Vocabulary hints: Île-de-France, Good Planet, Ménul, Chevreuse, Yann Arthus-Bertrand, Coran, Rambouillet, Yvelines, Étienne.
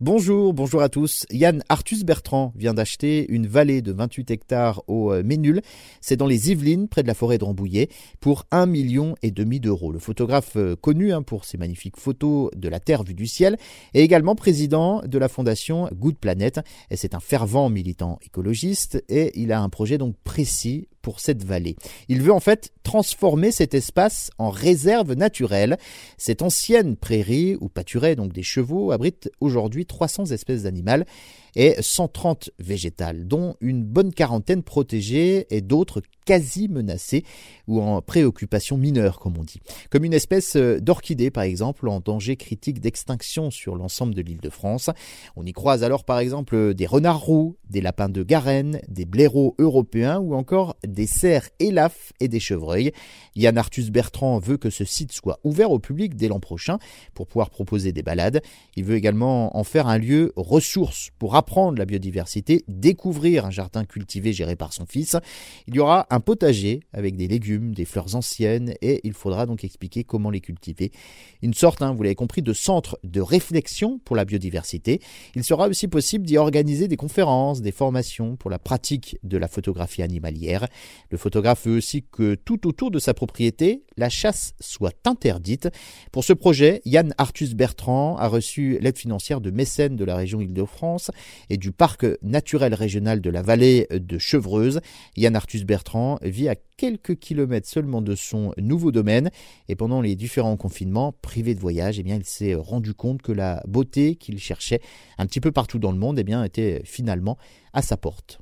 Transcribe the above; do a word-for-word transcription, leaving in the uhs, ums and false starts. Bonjour, bonjour à tous. Yann Arthus-Bertrand vient d'acheter une vallée de vingt-huit hectares au Ménul. C'est dans les Yvelines, près de la forêt de Rambouillet, pour un virgule cinq million d'euros. Le photographe connu pour ses magnifiques photos de la Terre vue du ciel est également président de la fondation Good Planet. C'est un fervent militant écologiste et il a un projet donc précis pour cette vallée. Il veut en fait transformer cet espace en réserve naturelle. Cette ancienne prairie où pâturaient donc des chevaux abrite aujourd'hui trois cents espèces d'animaux et cent trente végétales, dont une bonne quarantaine protégées et d'autres quasi menacées ou en préoccupation mineure, comme on dit. Comme une espèce d'orchidée, par exemple, en danger critique d'extinction sur l'ensemble de l'Île-de-France. On y croise alors, par exemple, des renards roux, des lapins de Garenne, des blaireaux européens ou encore des cerfs élafes et des chevreuils. Yann Arthus-Bertrand veut que ce site soit ouvert au public dès l'an prochain pour pouvoir proposer des balades. Il veut également en faire un lieu ressource pour apprendre la biodiversité, découvrir un jardin cultivé géré par son fils. Il y aura un potager avec des légumes, des fleurs anciennes et il faudra donc expliquer comment les cultiver. Une sorte, hein, vous l'avez compris, de centre de réflexion pour la biodiversité. Il sera aussi possible d'y organiser des conférences, des formations pour la pratique de la photographie animalière. Le photographe veut aussi que tout autour de sa propriété, la chasse soit interdite. Pour ce projet, Yann Arthus-Bertrand a reçu l'aide financière de mécènes de la région Île-de-France et du parc naturel régional de la vallée de Chevreuse. Yann Arthus-Bertrand vit à quelques kilomètres seulement de son nouveau domaine et pendant les différents confinements, privé de voyage, eh bien, il s'est rendu compte que la beauté qu'il cherchait un petit peu partout dans le monde eh bien, était finalement à sa porte.